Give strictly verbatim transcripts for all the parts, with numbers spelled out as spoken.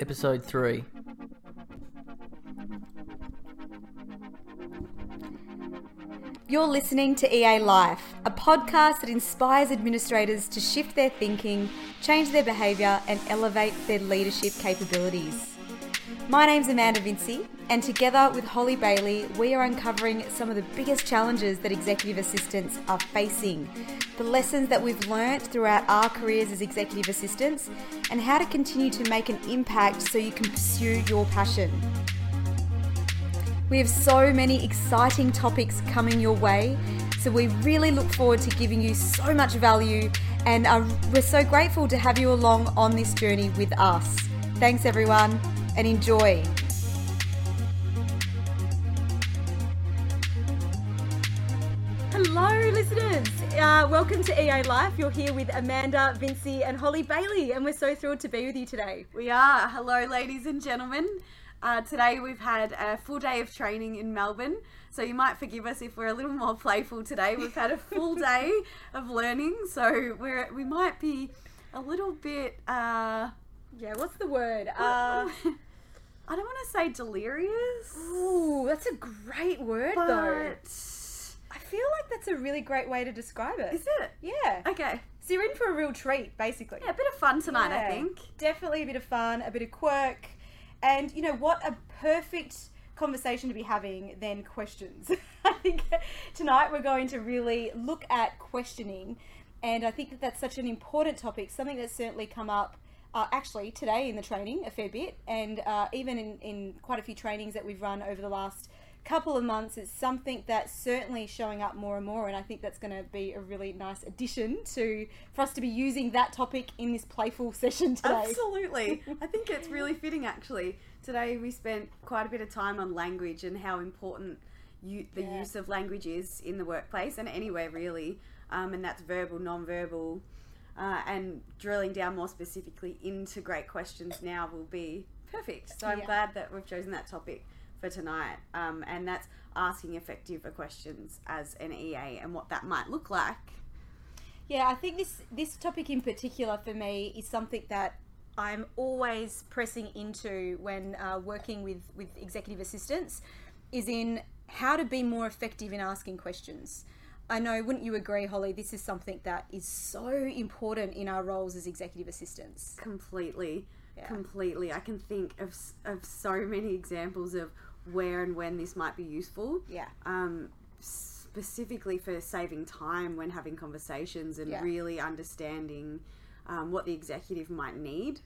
Episode three. You're listening to E A Life, a podcast that inspires administrators to shift their thinking, change their behaviour and elevate their leadership capabilities. My name's Amanda Vinci, and together with Holly Bailey, we are uncovering some of the biggest challenges that executive assistants are facing, the lessons that we've learnt throughout our careers as executive assistants, and how to continue to make an impact so you can pursue your passion. We have so many exciting topics coming your way, so we really look forward to giving you so much value, and are, we're so grateful to have you along on this journey with us. Thanks everyone, and enjoy. Hello listeners, uh, welcome to E A Life. You're here with Amanda Vinci and Holly Bailey, and we're so thrilled to be with you today. We are. Hello ladies and gentlemen. Uh, today we've had a full day of training in Melbourne, so you might forgive us if we're a little more playful today. We've had a full day of learning, so we're we might be a little bit, uh, yeah, what's the word? Uh, I don't want to say delirious. Ooh, that's a great word but though. I feel like that's a really great way to describe it. Is it? Yeah. Okay. So you're in for a real treat, basically. Yeah, a bit of fun tonight, yeah, I think. Definitely a bit of fun, a bit of quirk. And, you know, what a perfect conversation to be having than questions. I think tonight we're going to really look at questioning, and I think that that's such an important topic, something that's certainly come up uh, actually today in the training a fair bit, and uh, even in, in quite a few trainings that we've run over the last couple of months. It's something that's certainly showing up more and more, and I think that's going to be a really nice addition to for us to be using that topic in this playful session today. Absolutely. I think it's really fitting actually. Today we spent quite a bit of time on language and how important you, the yeah. use of language is in the workplace and anywhere really, um, and that's verbal, non-verbal, uh, and drilling down more specifically into great questions now will be perfect. So I'm yeah. glad that we've chosen that topic for tonight, um, and that's asking effective questions as an E A and what that might look like. Yeah, I think this, this topic in particular for me is something that I'm always pressing into when uh, working with, with executive assistants, is in how to be more effective in asking questions. I know, wouldn't you agree, Holly, this is something that is so important in our roles as executive assistants. Completely, yeah. completely. I can think of of so many examples of where and when this might be useful. Yeah. Um, specifically for saving time when having conversations and yeah. really understanding um, what the executive might need.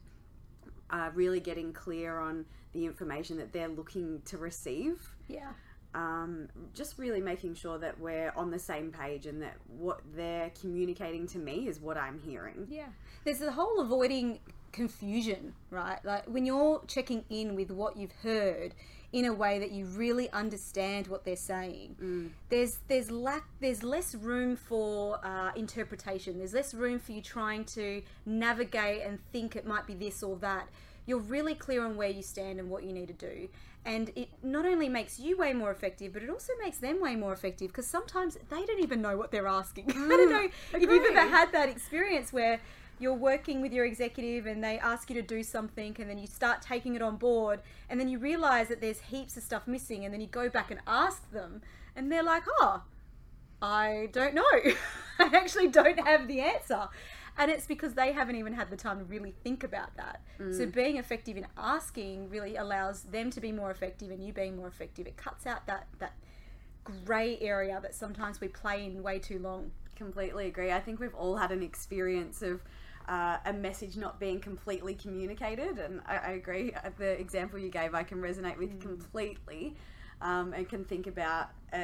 Uh, really getting clear on the information that they're looking to receive. Yeah. Um, just really making sure that we're on the same page and that what they're communicating to me is what I'm hearing. Yeah. There's the whole avoiding confusion, right? Like when you're checking in with what you've heard in a way that you really understand what they're saying. Mm. There's there's lack there's less room for uh, interpretation. There's less room for you trying to navigate and think it might be this or that. You're really clear on where you stand and what you need to do. And it not only makes you way more effective, but it also makes them way more effective, because sometimes they don't even know what they're asking. Mm, I don't know agree. If you've ever had that experience where you're working with your executive and they ask you to do something, and then you start taking it on board, and then you realise that there's heaps of stuff missing, and then you go back and ask them and they're like, oh, I don't know. I actually don't have the answer. And it's because they haven't even had the time to really think about that. Mm. So being effective in asking really allows them to be more effective, and you being more effective. It cuts out that, that grey area that sometimes we play in way too long. Completely agree. I think we've all had an experience of uh, a message not being completely communicated. And I, I agree. The example you gave, I can resonate with mm. completely, um, and can think about uh,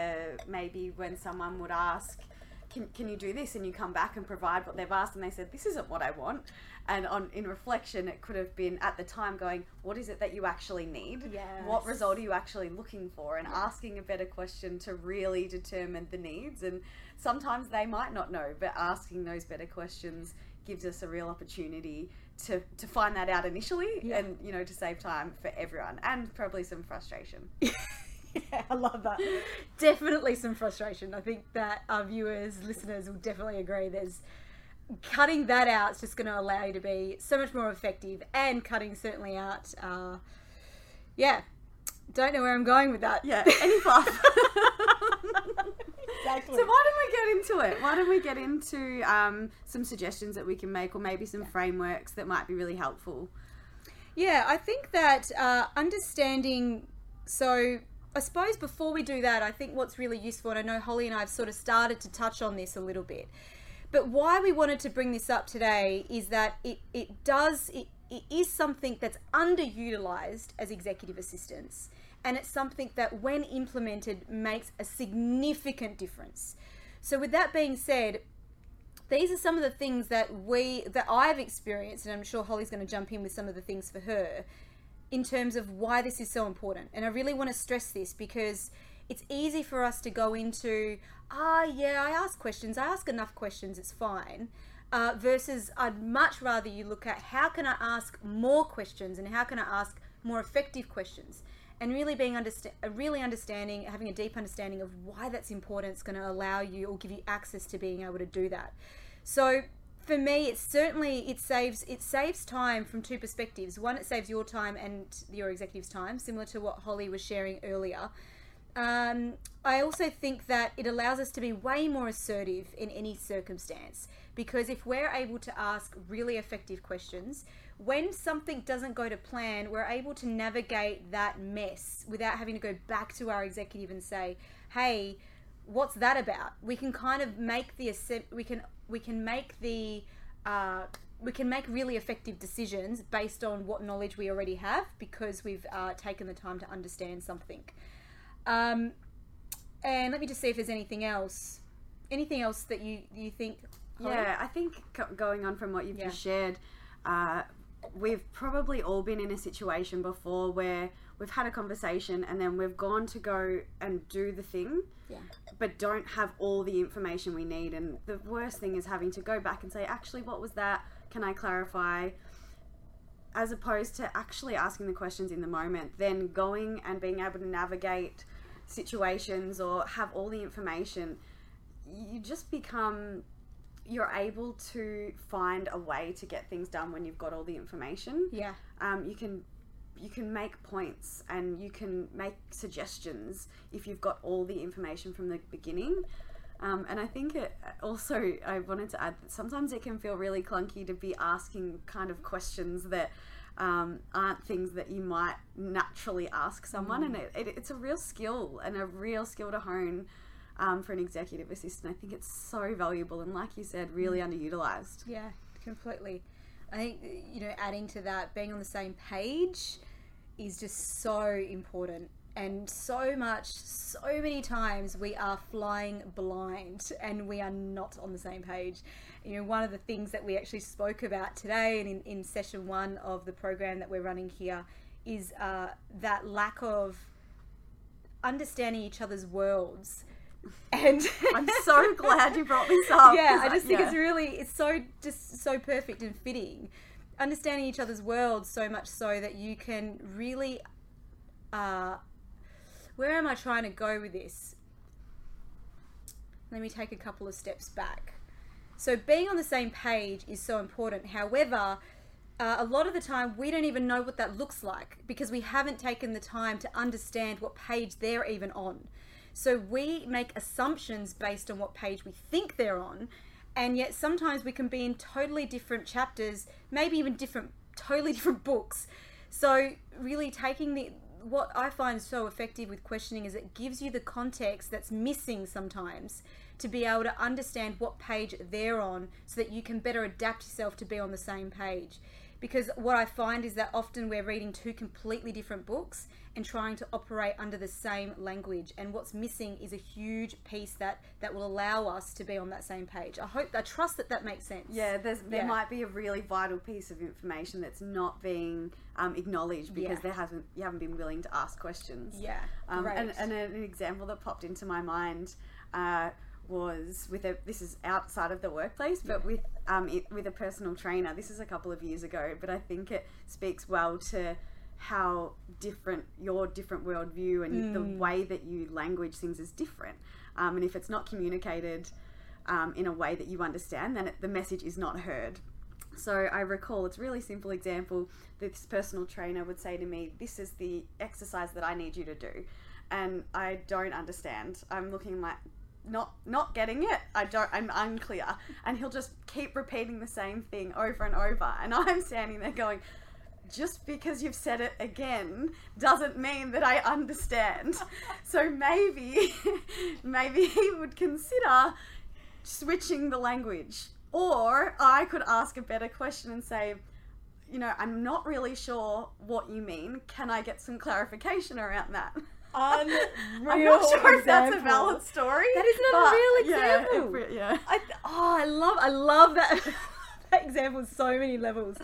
maybe when someone would ask, Can, can you do this? And you come back and provide what they've asked, and they said, this isn't what I want. And on in reflection, it could have been at the time going, what is it that you actually need? Yes. What result are you actually looking for? And yes. asking a better question to really determine the needs. And sometimes they might not know, but asking those better questions gives us a real opportunity to, to find that out initially, yeah. and, you know, to save time for everyone, and probably some frustration. Yeah, I love that. Definitely some frustration. I think that our viewers, listeners will definitely agree. There's cutting that out is just going to allow you to be so much more effective, and cutting certainly out, uh, yeah, don't know where I'm going with that. Yeah, any fluff. Exactly. So why don't we get into it? Why don't we get into um, some suggestions that we can make, or maybe some yeah. frameworks that might be really helpful? Yeah, I think that uh, understanding, so I suppose before we do that, I think what's really useful, and I know Holly and I have sort of started to touch on this a little bit, but why we wanted to bring this up today is that it, it does, it, it is something that's underutilized as executive assistants. And it's something that when implemented makes a significant difference. So with that being said, these are some of the things that we, that I've experienced, and I'm sure Holly's going to jump in with some of the things for her in terms of why this is so important. And I really want to stress this because it's easy for us to go into, ah, yeah, I ask questions. I ask enough questions. It's fine. Uh, versus I'd much rather you look at how can I ask more questions and how can I ask more effective questions? And really being understa- really understanding, having a deep understanding of why that's important is going to allow you or give you access to being able to do that. So for me, it certainly, it saves it saves time from two perspectives. One, it saves your time and your executive's time, similar to what Holly was sharing earlier. Um, I also think that it allows us to be way more assertive in any circumstance, because if we're able to ask really effective questions, when something doesn't go to plan, we're able to navigate that mess without having to go back to our executive and say, hey, what's that about? We can kind of make the, we can, we can make the, uh, we can make really effective decisions based on what knowledge we already have because we've uh, taken the time to understand something. Um, and let me just see if there's anything else, anything else that you, you think, Holly? Yeah, I think going on from what you've yeah. just shared, uh, we've probably all been in a situation before where we've had a conversation and then we've gone to go and do the thing, yeah. but don't have all the information we need. And the worst thing is having to go back and say, actually, what was that? Can I clarify? As opposed to actually asking the questions in the moment, then going and being able to navigate situations or have all the information, you just become, you're able to find a way to get things done when you've got all the information. Yeah. Um, you can you can make points and you can make suggestions if you've got all the information from the beginning. Um, and I think it also, I wanted to add that sometimes it can feel really clunky to be asking kind of questions that um, aren't things that you might naturally ask someone. Mm. And it, it, it's a real skill and a real skill to hone um, for an executive assistant. I think it's so valuable and, like you said, really mm. underutilized. Yeah, completely. I think, you know, adding to that, being on the same page is just so important. And so much, so many times we are flying blind and we are not on the same page. You know, one of the things that we actually spoke about today and in, in session one of the program that we're running here is uh, that lack of understanding each other's worlds. And I'm so glad you brought this up. Yeah, I just think yeah. it's really, it's so, just so perfect and fitting. Understanding each other's worlds so much so that you can really... Uh, Where am I trying to go with this? Let me take a couple of steps back. So being on the same page is so important. However, uh, a lot of the time we don't even know what that looks like because we haven't taken the time to understand what page they're even on. So we make assumptions based on what page we think they're on, and yet sometimes we can be in totally different chapters, maybe even different, totally different books. So really taking the... What I find so effective with questioning is it gives you the context that's missing sometimes to be able to understand what page they're on so that you can better adapt yourself to be on the same page. Because what I find is that often we're reading two completely different books and trying to operate under the same language. And what's missing is a huge piece that, that will allow us to be on that same page. I hope, I trust that that makes sense. Yeah, there's, there yeah. might be a really vital piece of information that's not being um, acknowledged because yeah. there hasn't you haven't been willing to ask questions. Yeah, um, right. And, and an example that popped into my mind uh, was with a, this is outside of the workplace, but yeah. with um it, with a personal trainer. This is a couple of years ago, but I think it speaks well to how different your different worldview and mm. the way that you language things is different. Um, and if it's not communicated um, in a way that you understand, then it, the message is not heard. So I recall, it's a really simple example, this personal trainer would say to me, this is the exercise that I need you to do. And I don't understand. I'm looking like, not not getting it. I don't, I'm unclear. And he'll just keep repeating the same thing over and over. And I'm standing there going, just because you've said it again doesn't mean that I understand. So maybe, maybe he would consider switching the language. Or I could ask a better question and say, you know, I'm not really sure what you mean. Can I get some clarification around that? Unreal I'm not sure example. If that's a valid story. That is not a real example. Yeah, yeah. I, oh, I love, I love that. That example on so many levels.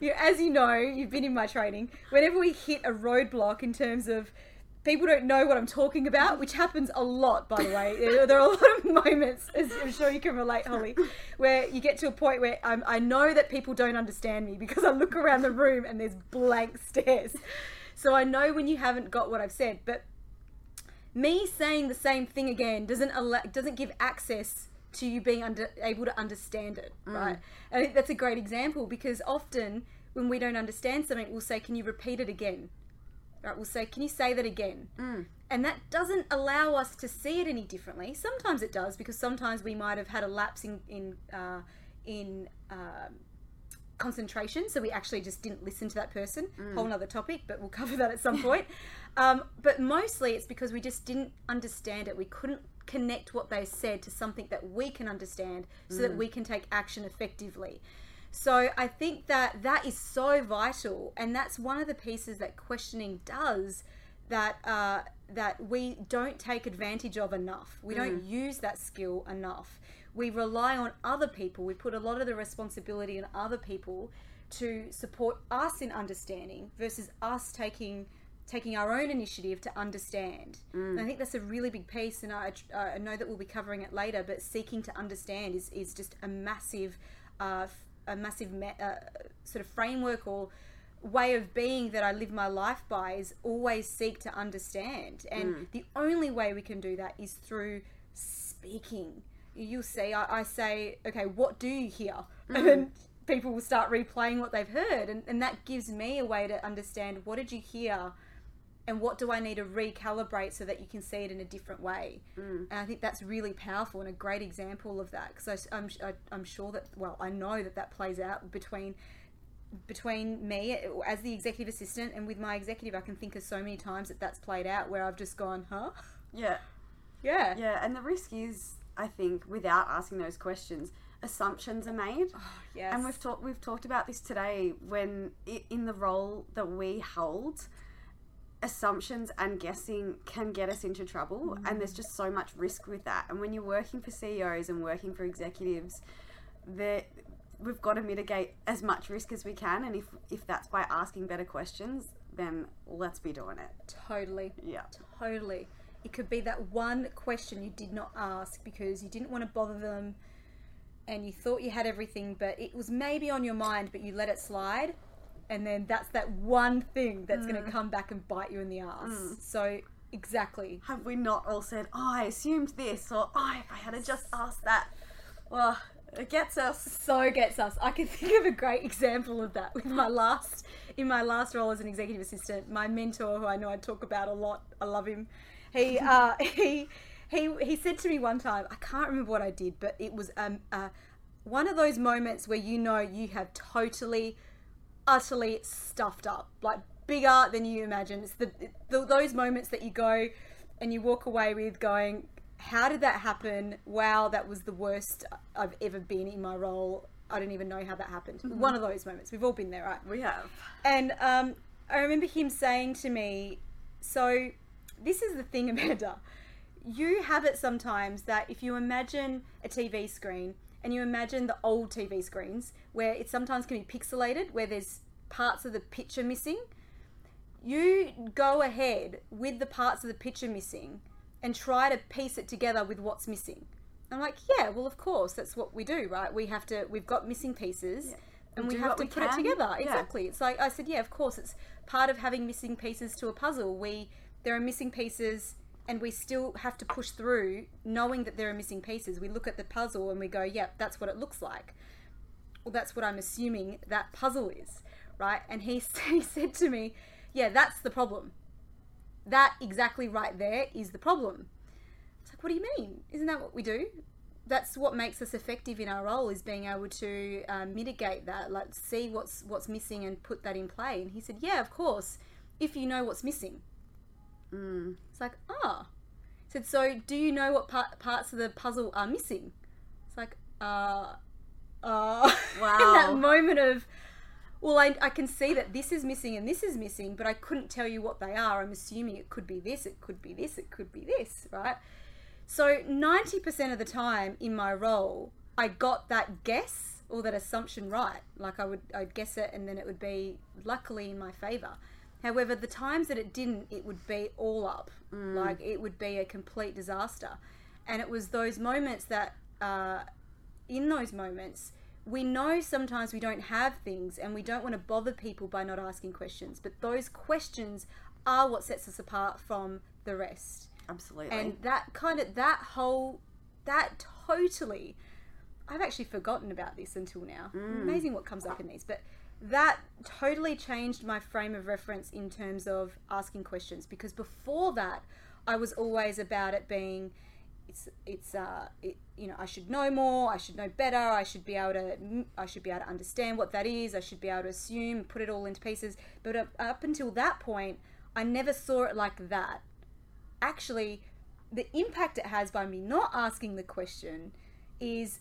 You, as you know, you've been in my training. Whenever we hit a roadblock in terms of people don't know what I'm talking about, which happens a lot, by the way. There are a lot of moments, as I'm sure you can relate, Holly, where you get to a point where I'm, I know that people don't understand me because I look around the room and there's blank stares. So I know when you haven't got what I've said, but me saying the same thing again doesn't allow, doesn't give access to you being under, able to understand it, right? Mm. I think that's a great example, because often when we don't understand something, we'll say, can you repeat it again? Right, we'll say, can you say that again? Mm. And that doesn't allow us to see it any differently. Sometimes it does, because sometimes we might have had a lapse in in uh, in uh, concentration, so we actually just didn't listen to that person. Mm. Whole nother topic, but we'll cover that at some point. Um, but mostly it's because we just didn't understand it. We couldn't connect what they said to something that we can understand, so mm. that we can take action effectively. So I think that that is so vital, and that's one of the pieces that questioning does that uh, that we don't take advantage of enough. We mm. don't use that skill enough. We rely on other people. We put a lot of the responsibility on other people to support us in understanding versus us taking taking our own initiative to understand. Mm. And I think that's a really big piece, and I, uh, I know that we'll be covering it later, but seeking to understand is, is just a massive uh, a massive uh, sort of framework or way of being that I live my life by, is always seek to understand. And mm. the only way we can do that is through speaking. You'll see, I, I say, okay, what do you hear? Mm. And then people will start replaying what they've heard. And, and that gives me a way to understand, what did you hear? And what do I need to recalibrate so that you can see it in a different way? Mm. And I think that's really powerful and a great example of that, because I'm I, I'm sure that, well, I know that that plays out between between me as the executive assistant and with my executive. I can think of so many times that that's played out where I've just gone, huh? Yeah. Yeah. Yeah, and the risk is, I think, without asking those questions, assumptions are made. Oh, yes. And we've talked we've talked about this today when in the role that we hold, assumptions and guessing can get us into trouble, and there's just so much risk with that. And when you're working for C E Os and working for executives, that we've got to mitigate as much risk as we can, and if if that's by asking better questions, then let's be doing it. Totally. Yeah. Totally. It could be that one question you did not ask because you didn't want to bother them and you thought you had everything, but it was maybe on your mind but you let it slide. And then that's that one thing that's mm. going to come back and bite you in the ass. Mm. So, exactly. Have we not all said, oh, I assumed this, or oh, if I had just asked that? Well, it gets us. So gets us. I can think of a great example of that with my last, in my last role as an executive assistant, my mentor, who I know I talk about a lot, I love him. He, uh, he, he, he said to me one time, I can't remember what I did, but it was um, uh, one of those moments where you know you have totally... utterly stuffed up, like bigger than you imagine. It's the, the those moments that you go and you walk away with going, how did that happen? Wow, that was the worst I've ever been in my role. I don't even know how that happened. Mm-hmm. One of those moments. We've all been there, right? We have. And um, I remember him saying to me, so this is the thing, Amanda, you have it sometimes that if you imagine a T V screen, and you imagine the old T V screens where it sometimes can be pixelated, where there's parts of the picture missing, you go ahead with the parts of the picture missing and try to piece it together with what's missing. I'm like, yeah, well, of course, that's what we do, right? We have to, we've got missing pieces, yeah. and we, we have to we put can. it together. Yeah. Exactly. It's like, I said, yeah, of course, it's part of having missing pieces to a puzzle. We, there are missing pieces and we still have to push through knowing that there are missing pieces. We look at the puzzle and we go, yeah, that's what it looks like. Well, that's what I'm assuming that puzzle is, right? And he, he said to me, yeah, that's the problem. That exactly right there is the problem. It's like, what do you mean? Isn't that what we do? That's what makes us effective in our role, is being able to um, mitigate that, like see what's what's missing and put that in play. And he said, yeah, of course, if you know what's missing. Mm. It's like, oh. He said, so do you know what par- parts of the puzzle are missing? It's like, uh, uh. Wow. In that moment of, well, I, I can see that this is missing and this is missing, but I couldn't tell you what they are. I'm assuming it could be this, it could be this, it could be this, right? So ninety percent of the time in my role, I got that guess or that assumption right. Like I would, I'd guess it and then it would be luckily in my favor. However, the times that it didn't, it would be all up. Mm. Like it would be a complete disaster. And it was those moments that, uh, in those moments, we know sometimes we don't have things and we don't want to bother people by not asking questions. But those questions are what sets us apart from the rest. Absolutely. And that kind of, that whole, that totally, I've actually forgotten about this until now. Mm. Amazing what comes up in these. But that totally changed my frame of reference in terms of asking questions, because before that, I was always about it being, it's, it's, uh, it, you know, I should know more, I should know better, I should be able to, I should be able to understand what that is, I should be able to assume, put it all into pieces. But up, up until that point, I never saw it like that. Actually, the impact it has by me not asking the question is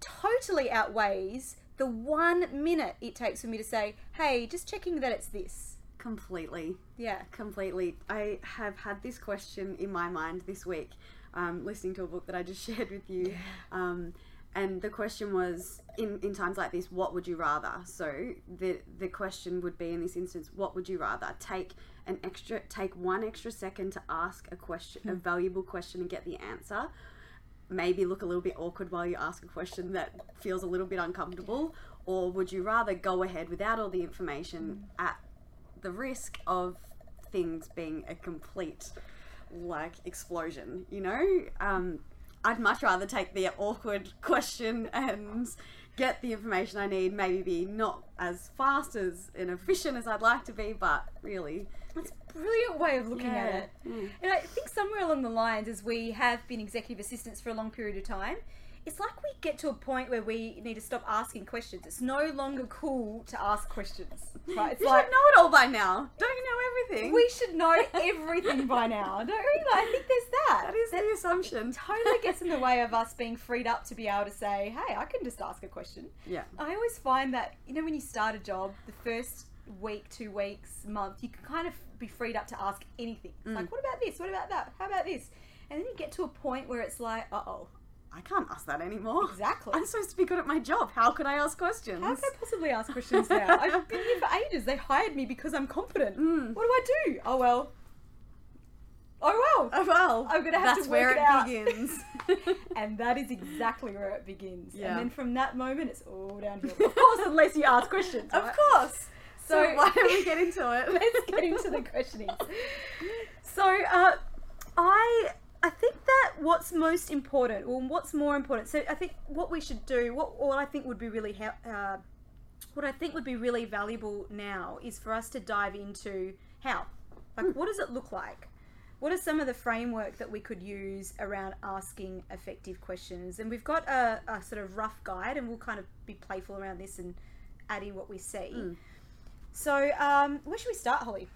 totally outweighs the one minute it takes for me to say, hey, just checking that it's this. Completely. Yeah. Completely. I have had this question in my mind this week, um, listening to a book that I just shared with you. Yeah. Um, and the question was, in, in times like this, what would you rather? So the the question would be, in this instance, what would you rather? Take an extra, take one extra second to ask a question, a valuable question, and get the answer. Maybe look a little bit awkward while you ask a question that feels a little bit uncomfortable. Or would you rather go ahead without all the information at the risk of things being a complete, like, explosion, you know? Um, I'd much rather take the awkward question and get the information I need, maybe be not as fast as and efficient as I'd like to be, but really. That's a brilliant way of looking yeah. at it. Mm. And I think somewhere along the lines, as we have been executive assistants for a long period of time, it's like we get to a point where we need to stop asking questions. It's no longer cool to ask questions. Right? It's you like, should know it all by now. Don't you know everything? We should know everything by now, don't we? Like, I think there's that. That is that, the assumption. It totally gets in the way of us being freed up to be able to say, hey, I can just ask a question. Yeah. I always find that, you know, when you start a job, the first week, two weeks, month, you can kind of be freed up to ask anything. Mm. Like, what about this? What about that? How about this? And then you get to a point where it's like, uh-oh. I can't ask that anymore. Exactly. I'm supposed to be good at my job. How could I ask questions? How could I possibly ask questions now? I've been here for ages. They hired me because I'm competent. Mm. What do I do? Oh, well. Oh, well. Oh, well. I'm going to have That's to work it out. That's where it begins. And that is exactly where it begins. Yeah. And then from that moment, it's all downhill. Of course, unless you ask questions. Right? Of course. So, so why don't we get into it? Let's get into the questioning. So uh, I... I think that what's most important, or what's more important, so I think what we should do, what, what I think would be really, uh, what I think would be really valuable now is for us to dive into how, like, mm. what does it look like? What are some of the framework that we could use around asking effective questions? And we've got a, a sort of rough guide, and we'll kind of be playful around this and add in what we see. Mm. So um, where should we start, Holly?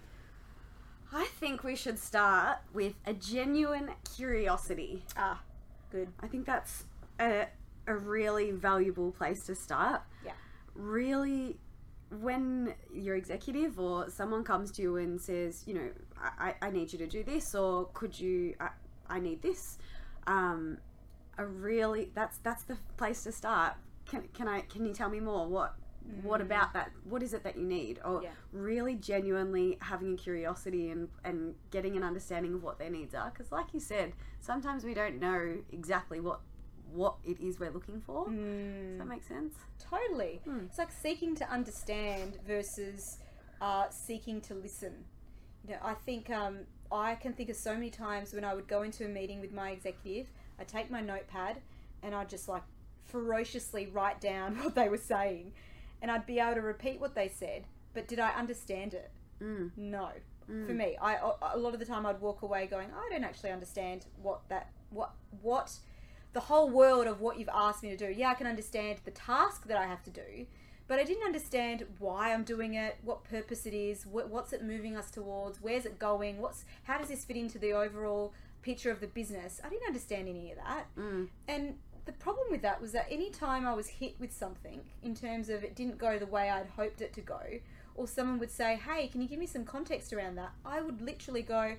I think we should start with a genuine curiosity. Ah, good. I think that's a, a really valuable place to start. Yeah. Really, when your executive or someone comes to you and says, you know, I, I need you to do this, or could you, I, I need this. Um, a really, that's that's the place to start. Can can I can you tell me more? What? What about that? What is it that you need? Or yeah. really genuinely having a curiosity and, and getting an understanding of what their needs are. Because like you said, sometimes we don't know exactly what what it is we're looking for. Mm. Does that make sense? Totally. Mm. It's like seeking to understand versus uh, seeking to listen. You know, I think um, I can think of so many times when I would go into a meeting with my executive, I'd take my notepad and I'd just like ferociously write down what they were saying, and I'd be able to repeat what they said, but did I understand it? Mm. No. Mm. For me, I a lot of the time I'd walk away going, I don't actually understand what that what what the whole world of what you've asked me to do. Yeah, I can understand the task that I have to do, but I didn't understand why I'm doing it, what purpose it is, what, what's it moving us towards, where's it going, what's how does this fit into the overall picture of the business. I didn't understand any of that. Mm. And the problem with that was that any time I was hit with something in terms of it didn't go the way I'd hoped it to go, or someone would say, hey, can you give me some context around that? I would literally go,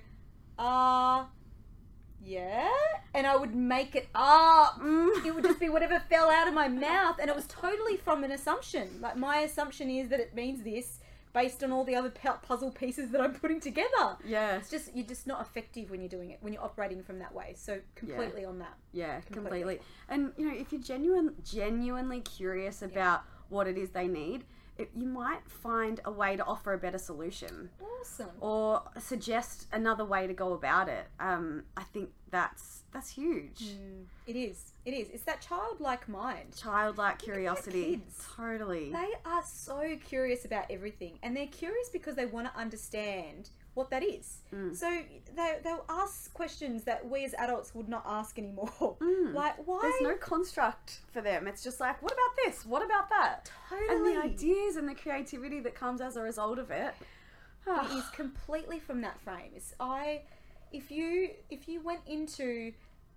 ah, uh, yeah. And I would make it up. Mm. It would just be whatever fell out of my mouth. And it was totally from an assumption. Like, my assumption is that it means this based on all the other puzzle pieces that I'm putting together. Yeah. It's just, you're just not effective when you're doing it, when you're operating from that way. So completely yeah. on that. Yeah, completely. completely. And, you know, if you're genuine, genuinely curious about yeah. what it is they need, It, you might find a way to offer a better solution. Awesome. Or suggest another way to go about it. Um, I think that's that's huge. Mm, it is. It is. It's that childlike mind. Childlike curiosity. Kids. Totally. They are so curious about everything, and they're curious because they want to understand what that is. Mm. So they, they'll ask questions that we as adults would not ask anymore. Mm. Like, why? There's no construct for them. It's just like, what about this? What about that? Totally. And the ideas and the creativity that comes as a result of it. Oh. It is completely from that frame. It's, I, if you, if you went into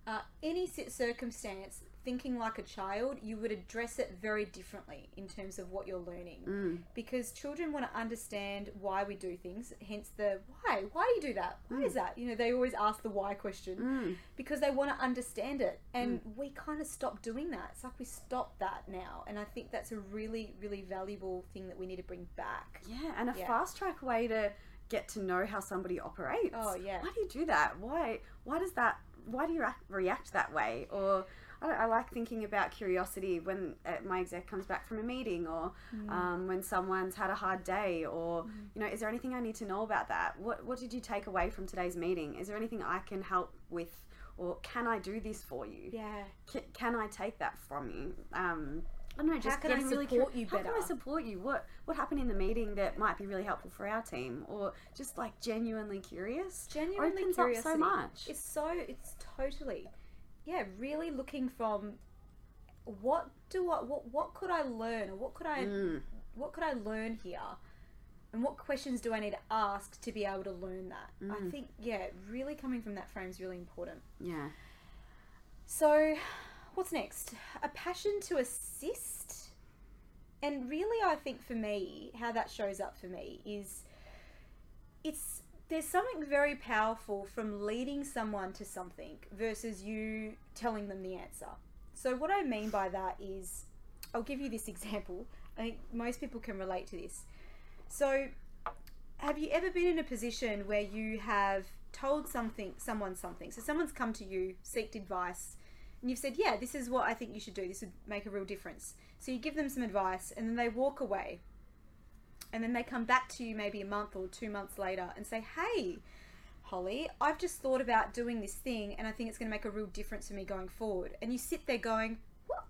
uh, any circumstance thinking like a child, you would address it very differently in terms of what you're learning. Mm. Because children want to understand why we do things, hence the why. Why do you do that? Why mm. is that? You know, they always ask the why question mm. because they want to understand it. And mm. we kind of stopped doing that. It's like we stopped that now. And I think that's a really, really valuable thing that we need to bring back. Yeah, and a yeah. fast track way to get to know how somebody operates. Oh, yeah. Why do you do that? Why, why does that, why do you react that way? Or... I like thinking about curiosity when my exec comes back from a meeting, or mm. um, when someone's had a hard day, or, mm. you know, is there anything I need to know about that? What what did you take away from today's meeting? Is there anything I can help with, or can I do this for you? Yeah. C- can I take that from you? Um, I don't know, just how can getting I support really cu- you better? How can I support you? What, what happened in the meeting that might be really helpful for our team? Or just like genuinely curious. Genuinely opens curiosity. Up so much. It's so, it's totally... Yeah, really looking from what do I what what could I learn, or what could I mm. what could I learn here, and what questions do I need to ask to be able to learn that? Mm. I think yeah, really coming from that frame is really important. Yeah. So, what's next? A passion to assist, and really, I think for me, how that shows up for me is it's. There's something very powerful from leading someone to something versus you telling them the answer. So what I mean by that is, I'll give you this example. I think most people can relate to this. So have you ever been in a position where you have told something, someone something? So someone's come to you, seeked advice, and you've said, yeah, this is what I think you should do. This would make a real difference. So you give them some advice, and then they walk away. And then they come back to you maybe a month or two months later and say, hey, Holly, I've just thought about doing this thing, and I think it's going to make a real difference for me going forward. And you sit there going, what?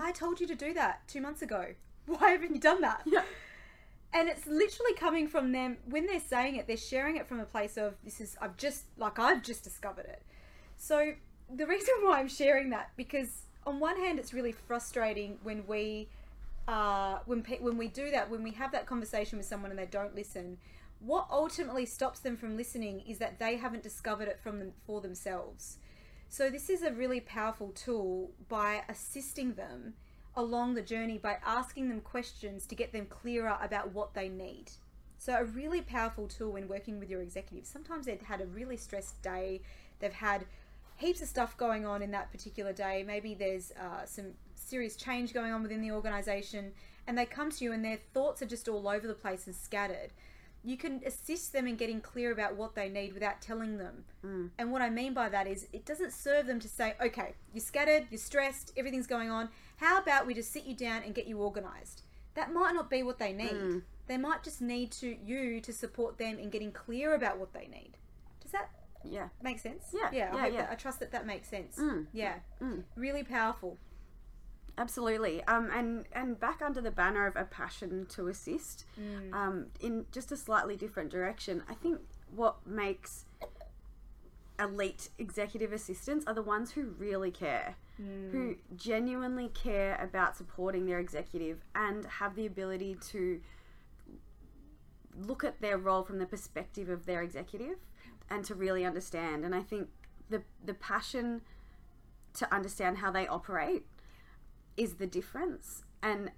I told you to do that two months ago. Why haven't you done that? Yeah. And it's literally coming from them. When they're saying it, they're sharing it from a place of, this is, I've just, like, I've just discovered it. So the reason why I'm sharing that, because on one hand, it's really frustrating when we, Uh, when pe- when we do that, when we have that conversation with someone and they don't listen, what ultimately stops them from listening is that they haven't discovered it from them, for themselves. So this is a really powerful tool by assisting them along the journey by asking them questions to get them clearer about what they need. So a really powerful tool when working with your executives. Sometimes they've had a really stressed day, they've had heaps of stuff going on in that particular day. Maybe there's uh, some serious change going on within the organization, and they come to you and their thoughts are just all over the place and scattered. You can assist them in getting clear about what they need without telling them. Mm. And what I mean by that is, it doesn't serve them to say, okay, you're scattered, you're stressed, everything's going on. How about we just sit you down and get you organized? That might not be what they need. Mm. They might just need to you to support them in getting clear about what they need. Does that yeah. make sense? Yeah. Yeah. yeah, I, hope yeah. That, I trust that that makes sense. Mm. Yeah. Mm. Really powerful. Absolutely. Um, and, and back under the banner of a passion to assist, mm. um, in just a slightly different direction, I think what makes elite executive assistants are the ones who really care, mm. who genuinely care about supporting their executive and have the ability to look at their role from the perspective of their executive and to really understand. And I think the the passion to understand how they operate is the difference, and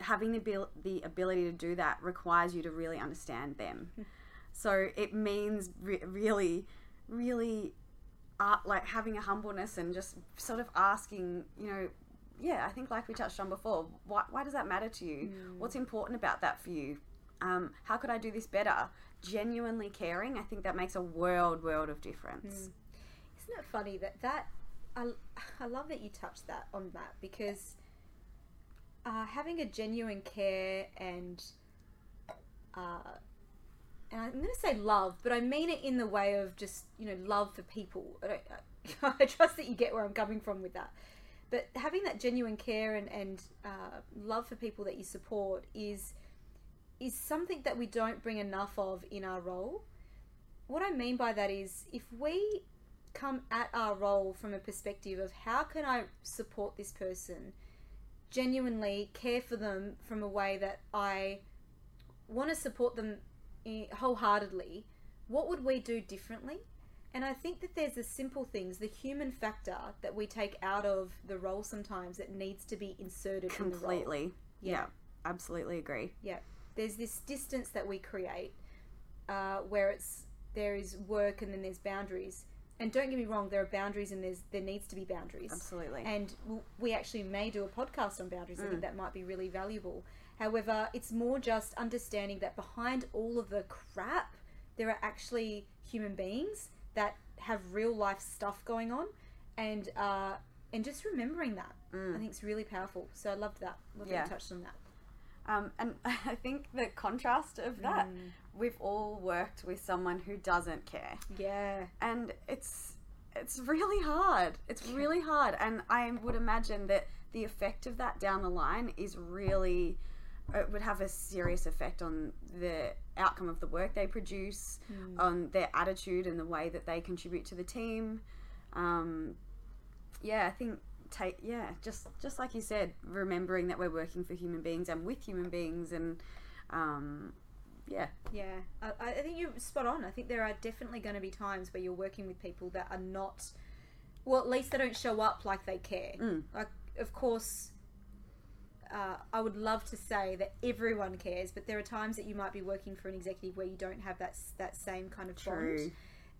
having the abil- the ability to do that requires you to really understand them. So it means re- really, really uh, like having a humbleness and just sort of asking, you know, yeah, I think like we touched on before, why, why does that matter to you? Mm. What's important about that for you? Um, how could I do this better? Genuinely caring, I think that makes a world, world of difference. Mm. Isn't it funny that that, I, I love that you touched that on that, because uh, having a genuine care and uh, and I'm going to say love, but I mean it in the way of just, you know, love for people. I, don't, I trust that you get where I'm coming from with that. But having that genuine care and, and uh, love for people that you support is is something that we don't bring enough of in our role. What I mean by that is, if we come at our role from a perspective of how can I support this person, genuinely care for them from a way that I want to support them wholeheartedly, what would we do differently? And I think that there's the simple things, the human factor that we take out of the role sometimes that needs to be inserted completely in the role. Yeah. yeah absolutely agree yeah There's this distance that we create uh, where it's there is work and then there's boundaries. And don't get me wrong, there are boundaries and there's there needs to be boundaries. Absolutely. And we actually may do a podcast on boundaries. Mm. I think that might be really valuable. However, it's more just understanding that behind all of the crap, there are actually human beings that have real life stuff going on, and uh, and just remembering that. Mm. I think it's really powerful. So I loved that. Love yeah. that you touched on that. Um, and I think the contrast of that, mm. we've all worked with someone who doesn't care. Yeah. And it's it's really hard. It's really hard. And I would imagine that the effect of that down the line is really, it would have a serious effect on the outcome of the work they produce, mm. on their attitude and the way that they contribute to the team. Um, yeah, I think... Take, yeah, just just like you said, remembering that we're working for human beings and with human beings, and um, yeah, yeah. I, I think you're spot on. I think there are definitely going to be times where you're working with people that are not, well, at least they don't show up like they care. Mm. Like, of course, uh, I would love to say that everyone cares, but there are times that you might be working for an executive where you don't have that that same kind of True. bond.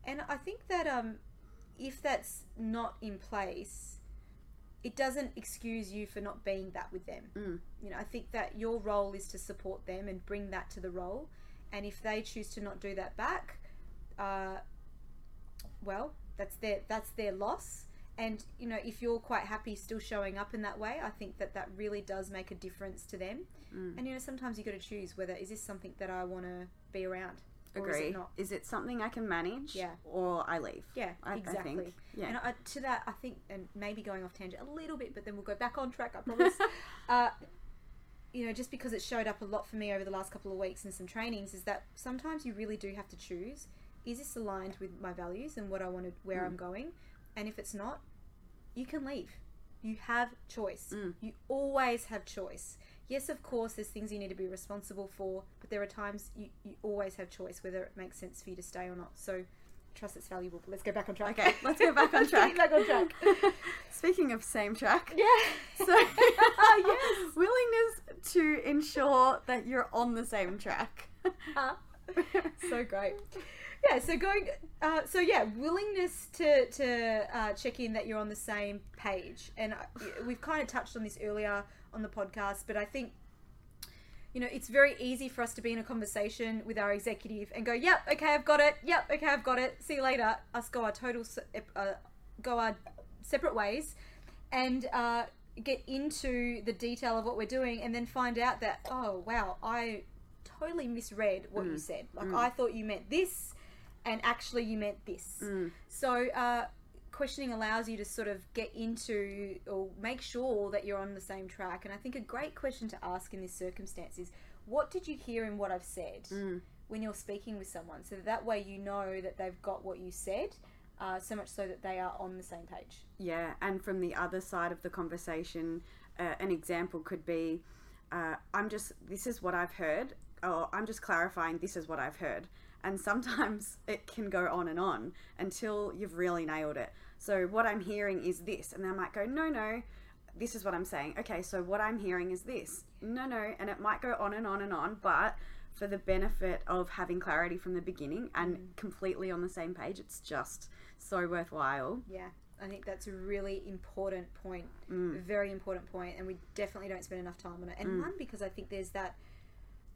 And I think that um, if that's not in place, it doesn't excuse you for not being that with them. Mm. You know, I think that your role is to support them and bring that to the role. And if they choose to not do that back, uh, well, that's their that's their loss. And, you know, if you're quite happy still showing up in that way, I think that that really does make a difference to them. Mm. And, you know, sometimes you got to choose whether, is this something that I want to be around? Agree. Or is it not? Is it something I can manage? Yeah. Or I leave. Yeah, I, exactly. I think. Yeah. And I, to that, I think, and maybe going off tangent a little bit, but then we'll go back on track, I promise. uh, you know, just because it showed up a lot for me over the last couple of weeks in some trainings, is that sometimes you really do have to choose, is this aligned with my values and what I want to, where mm. I'm going? And if it's not, you can leave. You have choice. Mm. You always have choice. Yes, of course, there's things you need to be responsible for, but there are times you, you always have choice whether it makes sense for you to stay or not. So I trust it's valuable. But let's go back on track. Okay, let's go back on track. back on track. Speaking of same track. Yeah. So yes. Willingness to ensure that you're on the same track. Uh, so great. Yeah, so going, uh, so yeah, willingness to, to uh, check in that you're on the same page. And I, we've kind of touched on this earlier on the podcast, but I think, you know, it's very easy for us to be in a conversation with our executive and go, yep, okay, I've got it. Yep, okay, I've got it. See you later. Us go our total, uh, go our separate ways and uh, get into the detail of what we're doing and then find out that, oh, wow, I totally misread what mm. you said. Like, mm. I thought you meant this. and actually you meant this. Mm. So uh, questioning allows you to sort of get into or make sure that you're on the same track. And I think a great question to ask in this circumstance is, what did you hear in what I've said mm. when you're speaking with someone? So that way you know that they've got what you said, uh, so much so that they are on the same page. Yeah, and from the other side of the conversation, uh, an example could be, uh, I'm just, this is what I've heard, or I'm just clarifying, this is what I've heard. And sometimes it can go on and on until you've really nailed it. So what I'm hearing is this, and then I might go, no, no, this is what I'm saying. Okay, so what I'm hearing is this. No, no, and it might go on and on and on, but for the benefit of having clarity from the beginning and mm. completely on the same page, it's just so worthwhile. Yeah, I think that's a really important point, mm. very important point, and we definitely don't spend enough time on it. And mm. one, because I think there's that,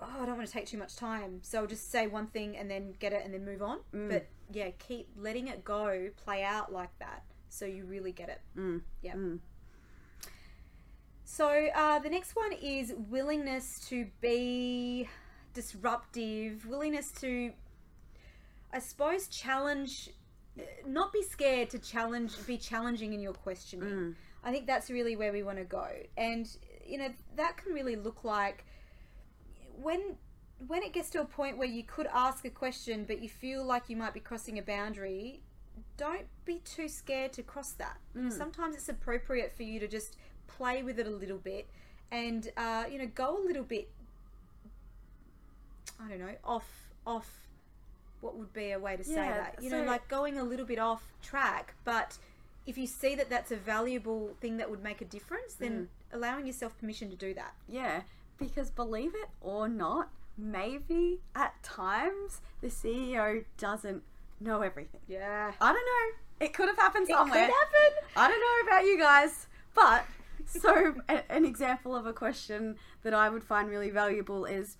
oh, I don't want to take too much time, so I'll just say one thing and then get it and then move on. Mm. But yeah, keep letting it go, play out like that, so you really get it. Mm. Yeah. Mm. So uh, the next one is willingness to be disruptive, willingness to, I suppose, challenge, not be scared to challenge, be challenging in your questioning. Mm. I think that's really where we want to go. And, you know, that can really look like when when it gets to a point where you could ask a question but you feel like you might be crossing a boundary, don't be too scared to cross that. Mm. Sometimes it's appropriate for you to just play with it a little bit and uh you know go a little bit I don't know off off what would be a way to yeah, say that you so know like going a little bit off track, but if you see that that's a valuable thing that would make a difference, then mm. allowing yourself permission to do that. Yeah, because believe it or not, maybe at times the C E O doesn't know everything. Yeah, I don't know, it could have happened somewhere. It could happen. I don't know about you guys, but so an example of a question that I would find really valuable is,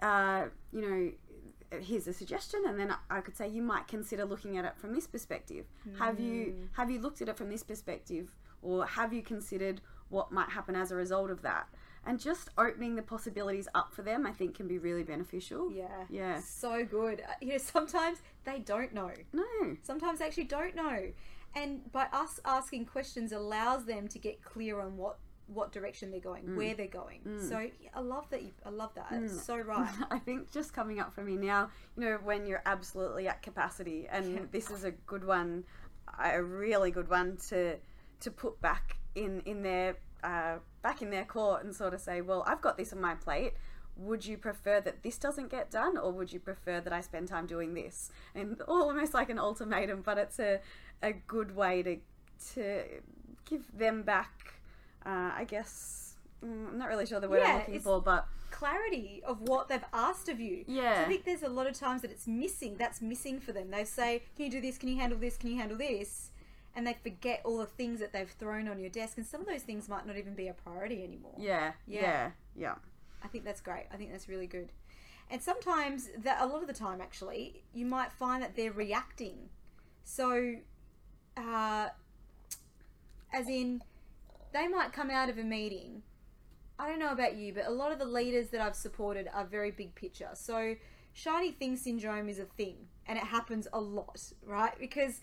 uh, you know, here's a suggestion, and then I could say, you might consider looking at it from this perspective. Mm. Have you have you looked at it from this perspective, or have you considered what might happen as a result of that? And just opening the possibilities up for them, I think, can be really beneficial. Yeah. Yeah. So good. You know, sometimes they don't know. No. Sometimes they actually don't know. And by us asking questions allows them to get clear on what, what direction they're going, mm. where they're going. Mm. So yeah, I love that. You, I love that. Mm. It's so right. I think just coming up for me now, you know, when you're absolutely at capacity, and yeah. this is a good one, a really good one to to put back in in their uh, back in their court and sort of say, well, I've got this on my plate. Would you prefer that this doesn't get done, or would you prefer that I spend time doing this? And almost like an ultimatum, but it's a, a good way to to give them back, uh, I guess, I'm not really sure the word yeah, I'm looking for, but clarity of what they've asked of you. Yeah. So I think there's a lot of times that it's missing, that's missing for them. They say, can you do this, can you handle this, can you handle this? And they forget all the things that they've thrown on your desk, and some of those things might not even be a priority anymore. Yeah, yeah, yeah. yeah. I think that's great. I think that's really good. And sometimes, that a lot of the time actually, you might find that they're reacting. So, uh, as in, they might come out of a meeting. I don't know about you, but a lot of the leaders that I've supported are very big picture. So, shiny thing syndrome is a thing, and it happens a lot, right? Because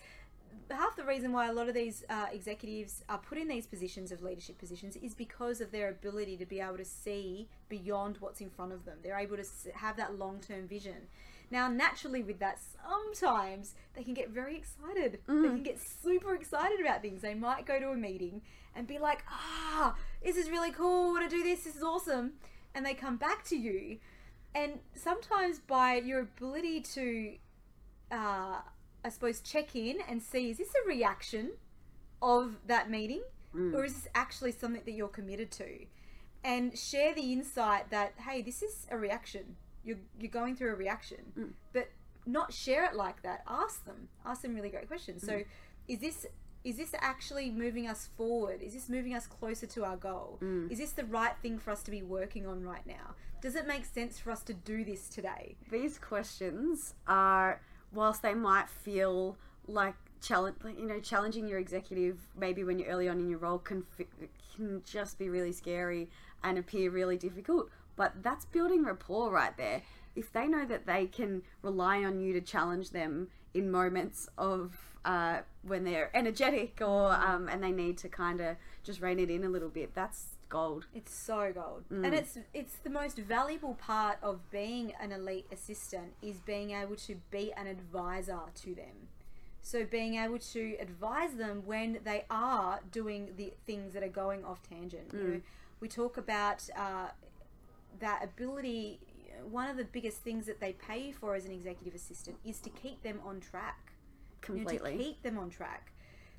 half the reason why a lot of these uh, executives are put in these positions of leadership positions is because of their ability to be able to see beyond what's in front of them. They're able to have that long-term vision. Now, naturally with that, sometimes they can get very excited. Mm. They can get super excited about things. They might go to a meeting and be like, ah, this is really cool, I want to do this, this is awesome. And they come back to you. And sometimes by your ability to... Uh, I suppose check in and see, is this a reaction of that meeting mm. or is this actually something that you're committed to? And share the insight that, hey, this is a reaction. You're, you're going through a reaction, mm. but not share it like that. Ask them, ask them really great questions. Mm. So is this, is this actually moving us forward? Is this moving us closer to our goal? Mm. Is this the right thing for us to be working on right now? Does it make sense for us to do this today? These questions are... whilst they might feel like challenge, you know, challenging your executive maybe when you're early on in your role can can just be really scary and appear really difficult, but that's building rapport right there. if they know that they can rely on you to challenge them in moments of uh, when they're energetic or um, and they need to kind of just rein it in a little bit, that's gold. It's so gold. Mm. And it's it's the most valuable part of being an elite assistant is being able to be an advisor to them. So being able to advise them when they are doing the things that are going off tangent. Mm. You know, we talk about uh, that ability. One of the biggest things that they pay you for as an executive assistant is to keep them on track. Completely. You know, to keep them on track.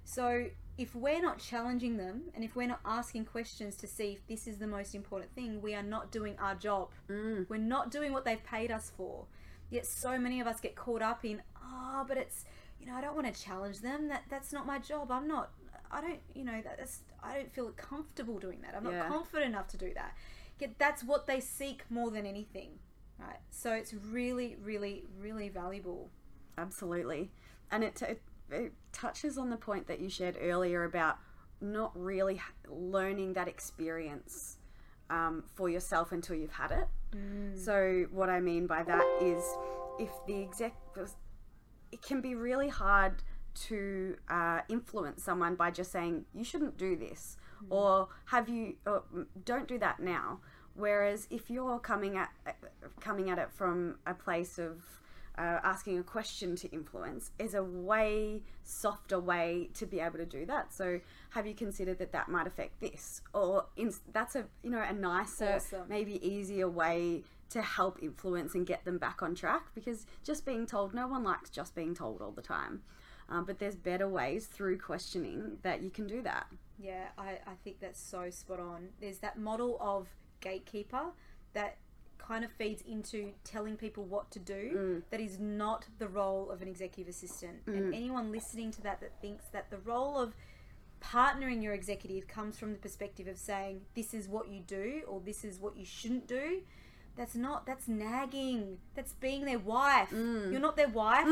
So if we're not challenging them and if we're not asking questions to see if this is the most important thing, we are not doing our job. Mm. We're not doing what they've paid us for. Yet so many of us get caught up in, oh, but it's, you know, I don't want to challenge them. That that's not my job. I'm not, I don't, you know, that's, I don't feel comfortable doing that. I'm not yeah. confident enough to do that. Yet that's what they seek more than anything, right? So it's really, really, really valuable. Absolutely. And it, t- it touches on the point that you shared earlier about not really learning that experience um, for yourself until you've had it. Mm. So what I mean by that is if the exec... it can be really hard to uh, influence someone by just saying, you shouldn't do this, mm. or have you, or, don't do that now. Whereas if you're coming at coming at it from a place of uh, asking a question to influence, is a way softer way to be able to do that. So have you considered that that might affect this? Or in, that's a, you know, a nicer, awesome. maybe easier way to help influence and get them back on track, because just being told, no one likes just being told all the time. Um, but there's better ways through questioning that you can do that. Yeah, I, I think that's so spot on. There's that model of gatekeeper that kind of feeds into telling people what to do. Mm. That is not the role of an executive assistant. Mm. And anyone listening to that that thinks that the role of partnering your executive comes from the perspective of saying, this is what you do or this is what you shouldn't do, that's not, that's nagging. That's being their wife. Mm. You're not their wife.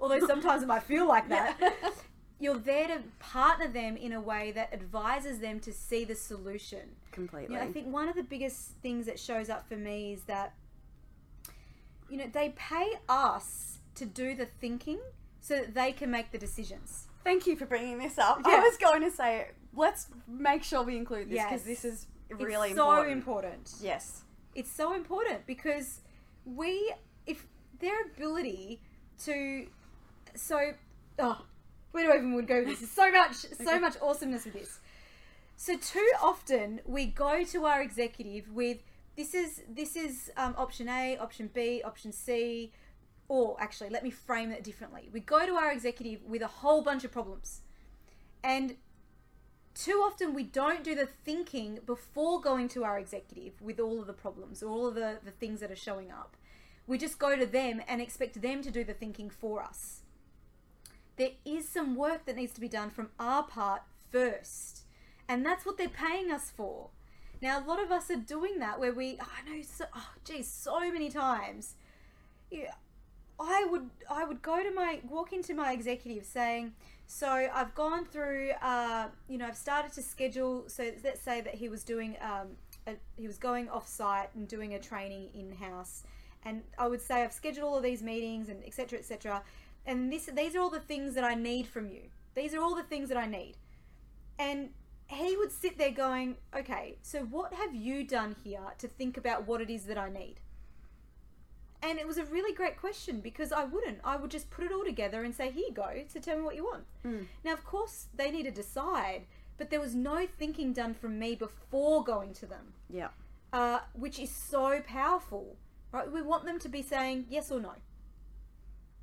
Although sometimes it might feel like that. Yeah. You're there to partner them in a way that advises them to see the solution. Completely. You know, I think one of the biggest things that shows up for me is that, you know, they pay us to do the thinking so that they can make the decisions. Thank you for bringing this up. Yeah. I was going to say, let's make sure we include this because yes. this is really it's important. so important. Yes. It's so important because we, if their ability to, so, oh, where do I even would go with this? There's so much, so much awesomeness with this. So too often we go to our executive with, this is, this is um, option A, option B, option C, or actually let me frame it differently. We go to our executive with a whole bunch of problems, and too often we don't do the thinking before going to our executive with all of the problems, all of the, the things that are showing up. We just go to them and expect them to do the thinking for us. There is some work that needs to be done from our part first, and that's what they're paying us for. Now, a lot of us are doing that where we, oh, I know, so, oh, geez, so many times. Yeah, I would, I would go to my, walk into my executive saying, so I've gone through, uh, you know, I've started to schedule. So let's say that he was doing, um, a, he was going off site and doing a training in house. And I would say I've scheduled all of these meetings and et cetera, et cetera. And this, these are all the things that I need from you. These are all the things that I need. And he would sit there going, okay, so what have you done here to think about what it is that I need? And it was a really great question because I wouldn't. I would just put it all together and say, here you go, so tell me what you want. Mm. Now, of course, they need to decide, but there was no thinking done from me before going to them. Yeah. Uh, which is so powerful, right? We want them to be saying yes or no.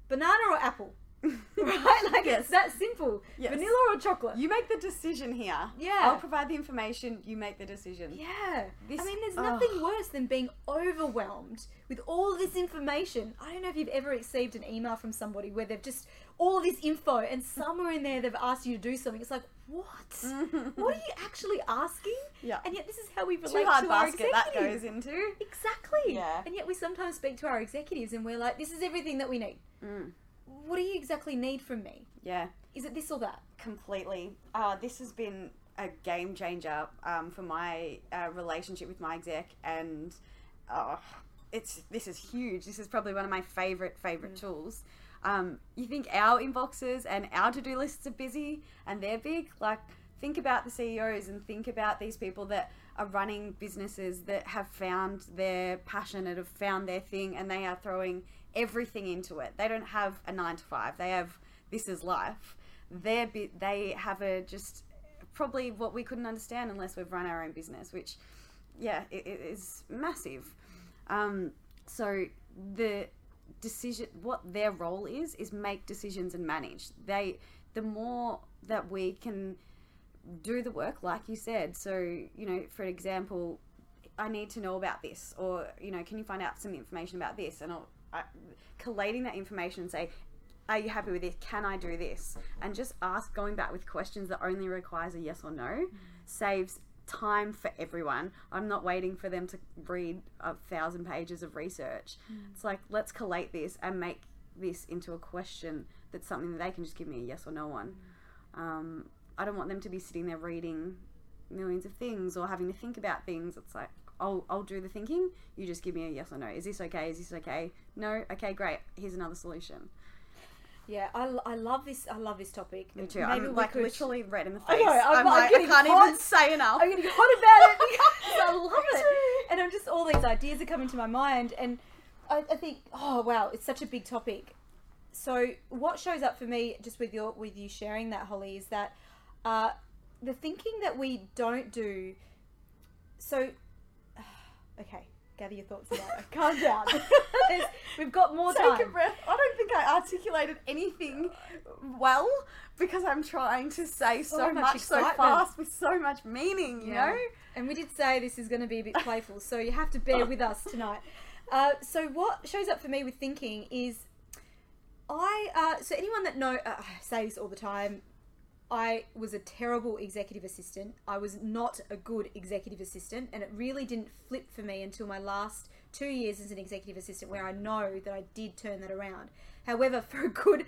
Banana or apple, right? Like yes. It's that simple. Yes. Vanilla or chocolate. You make the decision here. Yeah. I'll provide the information, you make the decision. Yeah. This, I mean, there's nothing oh. worse than being overwhelmed with all this information. I don't know if you've ever received an email from somebody where they've just, all this info, and somewhere in there they've asked you to do something. It's like, what? What are you actually asking? Yeah. And yet this is how we relate to our executives. Too hard basket that goes into. Exactly. Yeah. And yet we sometimes speak to our executives and we're like, this is everything that we need. Mm. What do you exactly need from me? Yeah. Is it this or that? Completely. Uh, this has been a game changer um, for my uh, relationship with my exec, and uh, it's this is huge. This is probably one of my favorite favorite mm. tools. Um, you think our inboxes and our to-do lists are busy and they're big? Like, think about the C E Os and think about these people that are running businesses that have found their passion and have found their thing, and they are throwing everything into it. They don't have a nine to five. They have, this is life. They're, they have a just probably what we couldn't understand unless we've run our own business, which, yeah, it, it is massive. Um, so the decision, what their role is, is make decisions and manage. They, the more that we can do the work, like you said, so, you know, for example, I need to know about this, or, you know, can you find out some information about this? And I'll, I, collating that information and say, are you happy with this? Can I do this? And just ask, going back with questions that only requires a yes or no, mm-hmm. saves time for everyone. I'm not waiting for them to read a thousand pages of research. Mm-hmm. It's like, let's collate this and make this into a question that's something that they can just give me a yes or no on. Mm-hmm. Um, I don't want them to be sitting there reading millions of things or having to think about things. It's like, I'll, I'll do the thinking. You just give me a yes or no. Is this okay? Is this okay? No? Okay, great. Here's another solution. Yeah, I, I love this. I love this topic. Me too. Maybe I'm like could... literally red in the face. I know, I'm, I'm like, I can't hot. even say enough. I'm going to get hot about it. I love it. And I'm just, all these ideas are coming to my mind. And I, I think, oh, wow, it's such a big topic. So what shows up for me just with your with you sharing that, Holly, is that Uh, the thinking that we don't do. So, okay, gather your thoughts now. Calm down. We've got more Take time. Take a breath. I don't think I articulated anything well because I'm trying to say so, so much, much so fast with so much meaning, you yeah. know? And we did say this is going to be a bit playful, so you have to bear with us tonight. Uh, so what shows up for me with thinking is I, uh, so anyone that know, uh, I say this all the time, I was a terrible executive assistant. I was not a good executive assistant, and it really didn't flip for me until my last two years as an executive assistant, where I know that I did turn that around. However, for a good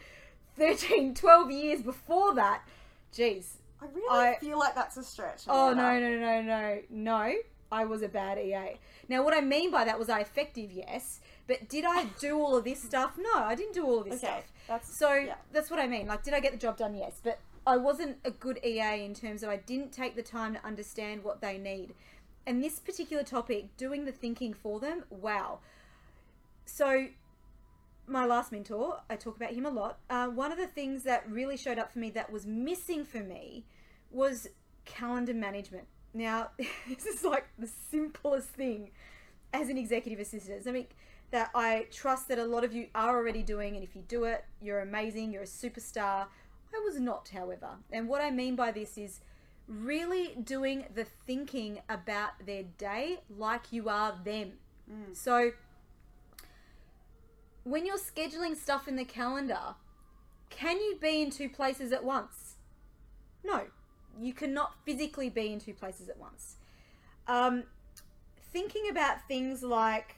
thirteen, twelve years before that, geez. I really I, feel like that's a stretch. Oh, no, no, no, no, no. I was a bad E A. Now, what I mean by that was I effective, yes, but did I do all of this stuff? No, I didn't do all of this okay, stuff. That's, so yeah. that's what I mean. Like, did I get the job done? Yes, but I wasn't a good E A in terms of I didn't take the time to understand what they need. And this particular topic, doing the thinking for them, wow. So my last mentor, I talk about him a lot. Uh, one of the things that really showed up for me that was missing for me was calendar management. Now, this is like the simplest thing as an executive assistant. I mean, that I trust that a lot of you are already doing, and if you do it, you're amazing, you're a superstar. I was not, however. And what I mean by this is really doing the thinking about their day like you are them. Mm. So when you're scheduling stuff in the calendar, can you be in two places at once? No, you cannot physically be in two places at once. Um, thinking about things like,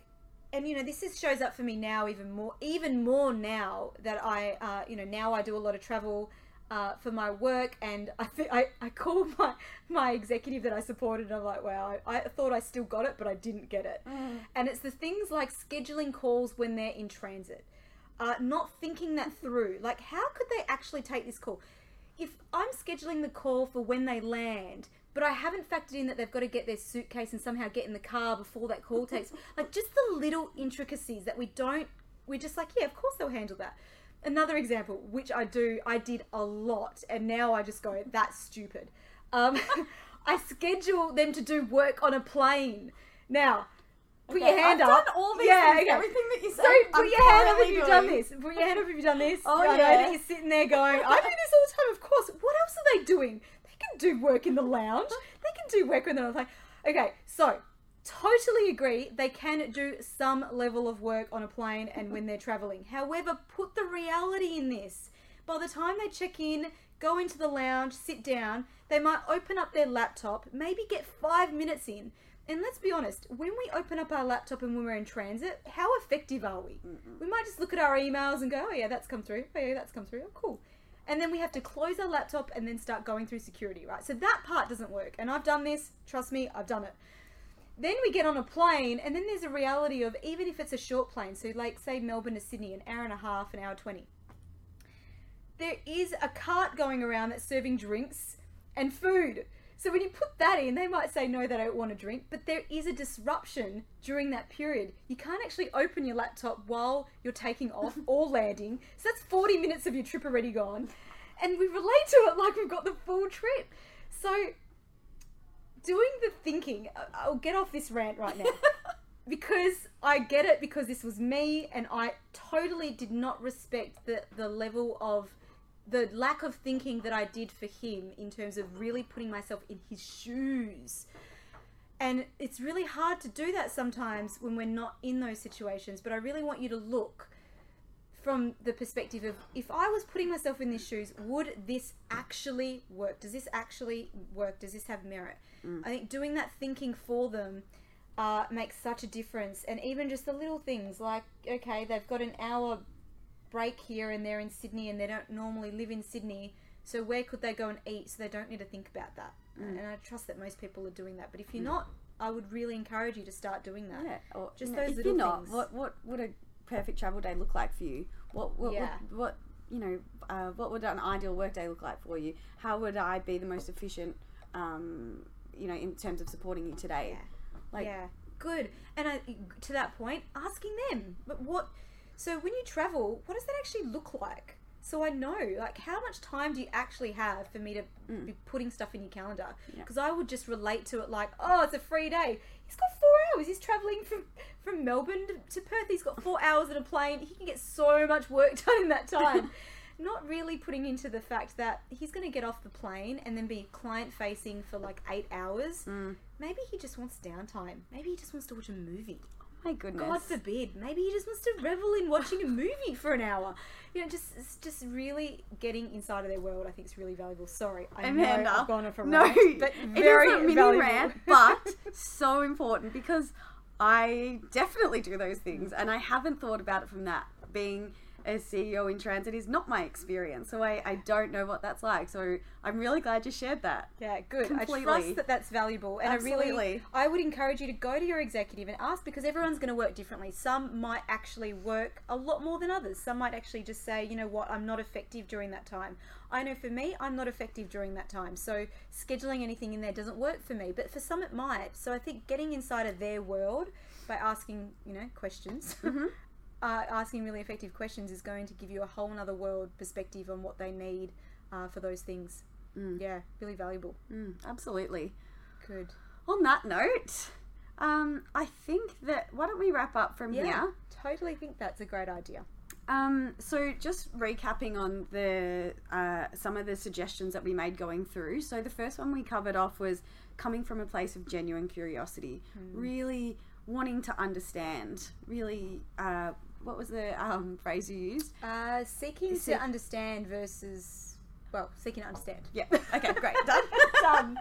and, you know, this is, shows up for me now even more, even more now that I, uh, you know, now I do a lot of travel uh, for my work, and I, th- I I call my my executive that I supported, and I'm like, wow, I, I thought I still got it, but I didn't get it. Mm. And it's the things like scheduling calls when they're in transit, uh, not thinking that through. Like, how could they actually take this call? If I'm scheduling the call for when they land, but I haven't factored in that they've got to get their suitcase and somehow get in the car before that call takes. Like, just the little intricacies that we don't, we're just like, yeah, of course they'll handle that. Another example, which I do, I did a lot, and now I just go, that's stupid. Um, I schedule them to do work on a plane. Now, put okay, your hand I've up. I've done all these yeah, things, okay. everything that you said. So put I'm your hand up if you've done this. Put your hand up if you've done this. Oh, I yeah. know that you're sitting there going, I do this all the time, of course. What else are they doing? Can do work in the lounge. They can do work when they're like, okay, so totally agree. They can do some level of work on a plane and when they're traveling. However, put the reality in this. By the time they check in, go into the lounge, sit down, they might open up their laptop, maybe get five minutes in. And let's be honest, when we open up our laptop and when we're in transit, how effective are we? Mm-mm. We might just look at our emails and go, oh yeah, that's come through. Oh yeah, that's come through. Oh, cool. And then we have to close our laptop and then start going through security, right? So that part doesn't work. And I've done this. Trust me, I've done it. Then we get on a plane, and then there's a reality of, even if it's a short plane, so like say Melbourne to Sydney, an hour and a half, an hour twenty. There is a cart going around that's serving drinks and food. So when you put that in, they might say, no, they don't want a drink, but there is a disruption during that period. You can't actually open your laptop while you're taking off or landing. So that's forty minutes of your trip already gone. And we relate to it like we've got the full trip. So doing the thinking, I'll get off this rant right now because I get it, because this was me and I totally did not respect the, the level of the lack of thinking that I did for him in terms of really putting myself in his shoes. And it's really hard to do that sometimes when we're not in those situations, but I really want you to look from the perspective of, if I was putting myself in these shoes, would this actually work? Does this actually work? Does this have merit? Mm. I think doing that thinking for them uh, makes such a difference. And even just the little things like, okay, they've got an hour break here and they're in Sydney and they don't normally live in Sydney, so where could they go and eat so they don't need to think about that? Mm. And I trust that most people are doing that, but if you're mm. not, I would really encourage you to start doing that. Yeah, or, just those if little you're things. Not, what what would a perfect travel day look like for you? What what yeah. what, what you know? Uh, what would an ideal work day look like for you? How would I be the most efficient? Um, you know, in terms of supporting you today. Yeah. Like, yeah, good. And I, to that point, asking them, but what? So when you travel, what does that actually look like? So I know, like, how much time do you actually have for me to mm. be putting stuff in your calendar? Because yeah. I would just relate to it like, oh, it's a free day. He's got four hours. He's traveling from, from Melbourne to, to Perth. He's got four hours in a plane. He can get so much work done in that time. Not really putting into the fact that he's going to get off the plane and then be client-facing for like eight hours. Mm. Maybe he just wants downtime. Maybe he just wants to watch a movie. My goodness. God forbid. Maybe he just wants to revel in watching a movie for an hour. You know, just just really getting inside of their world, I think, is really valuable. Sorry, I Amanda, know I've gone off a rant, no, but very it is a mini valuable. Rant, but so important, because I definitely do those things, and I haven't thought about it from that. Being a C E O in transit is not my experience, so I, I don't know what that's like. So I'm really glad you shared that. Yeah, good. Completely. I trust that that's valuable. And absolutely. I really, I would encourage you to go to your executive and ask, because everyone's going to work differently. Some might actually work a lot more than others. Some might actually just say, you know what, I'm not effective during that time. I know for me, I'm not effective during that time. So scheduling anything in there doesn't work for me, but for some it might. So I think getting inside of their world by asking, you know, questions, mm-hmm. Uh, asking really effective questions is going to give you a whole nother world perspective on what they need uh, for those things. Mm. Yeah, really valuable. Mm, absolutely. Good. On that note, um, I think that, why don't we wrap up from yeah, here? Totally think that's a great idea. Um, so just recapping on the uh, some of the suggestions that we made going through. So the first one we covered off was coming from a place of genuine curiosity, mm. really wanting to understand, really... Uh, what was the um, phrase you used? Uh, seeking Se- to understand versus, well, seeking to understand. Yeah. Okay, great. Done. Done.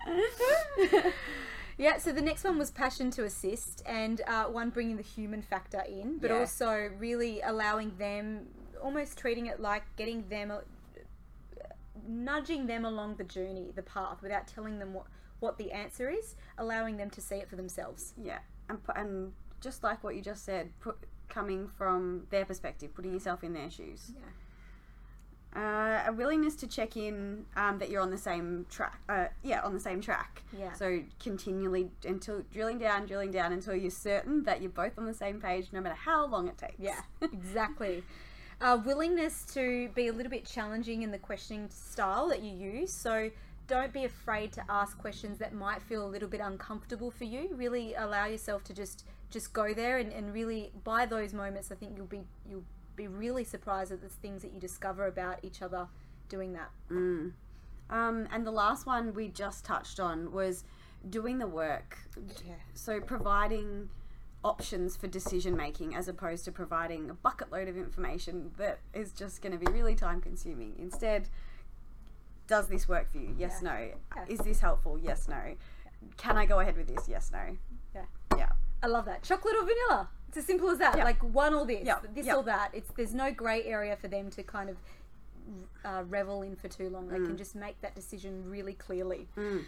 Yeah, so the next one was passion to assist, and uh, one bringing the human factor in, but yeah. also really allowing them, almost treating it like getting them, uh, nudging them along the journey, the path, without telling them what, what the answer is, allowing them to see it for themselves. Yeah, and, and just like what you just said, put... coming from their perspective, putting yourself in their shoes. Yeah. Uh, a willingness to check in um, that you're on the same track. Uh, yeah, on the same track. Yeah. So continually until drilling down, drilling down until you're certain that you're both on the same page, no matter how long it takes. Yeah, exactly. uh, willingness to be a little bit challenging in the questioning style that you use. So don't be afraid to ask questions that might feel a little bit uncomfortable for you. Really allow yourself to just just go there and, and really, by those moments, I think you'll be you'll be really surprised at the things that you discover about each other doing that. Mm. Um, and the last one we just touched on was doing the work. Yeah. So providing options for decision making as opposed to providing a bucket load of information that is just going to be really time consuming. Instead, does this work for you? Yes, yeah. no. Yeah. Is this helpful? Yes, no. Yeah. Can I go ahead with this? Yes, no. Yeah. Yeah. I love that. Chocolate or vanilla. It's as simple as that. Yep. Like one or this, yep. this yep. or that. It's There's no grey area for them to kind of uh, revel in for too long. They mm. can just make that decision really clearly. Mm.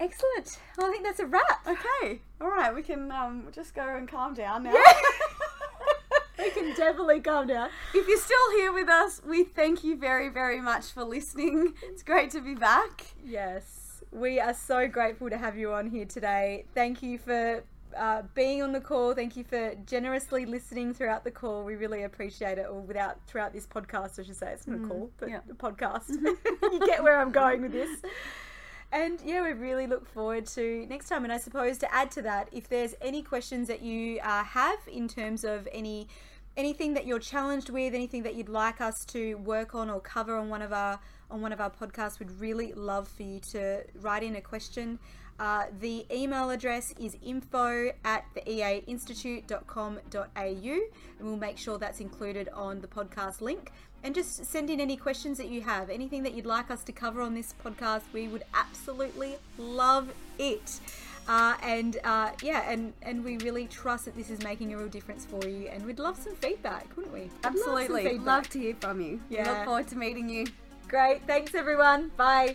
Excellent. Well, I think that's a wrap. Okay. All right. We can um, just go and calm down now. Yeah. We can definitely calm down. If you're still here with us, we thank you very, very much for listening. It's great to be back. Yes. We are so grateful to have you on here today. Thank you for uh, being on the call. Thank you for generously listening throughout the call. We really appreciate it. Or without throughout this podcast, I should say. It's not mm, a call, but yeah. a podcast. You get where I'm going with this. And yeah, we really look forward to next time. And I suppose to add to that, if there's any questions that you uh, have in terms of any anything that you're challenged with, anything that you'd like us to work on or cover on one of our on one of our podcasts, we'd really love for you to write in a question. Uh, the email address is info at the e a institute dot com dot a u, and we'll make sure that's included on the podcast link. And just send in any questions that you have, anything that you'd like us to cover on this podcast. We would absolutely love it. Uh, and uh, yeah, and, and we really trust that this is making a real difference for you. And we'd love some feedback, wouldn't we? We'd absolutely. Love, love to hear from you. Yeah. Look forward to meeting you. Great. Thanks, everyone. Bye.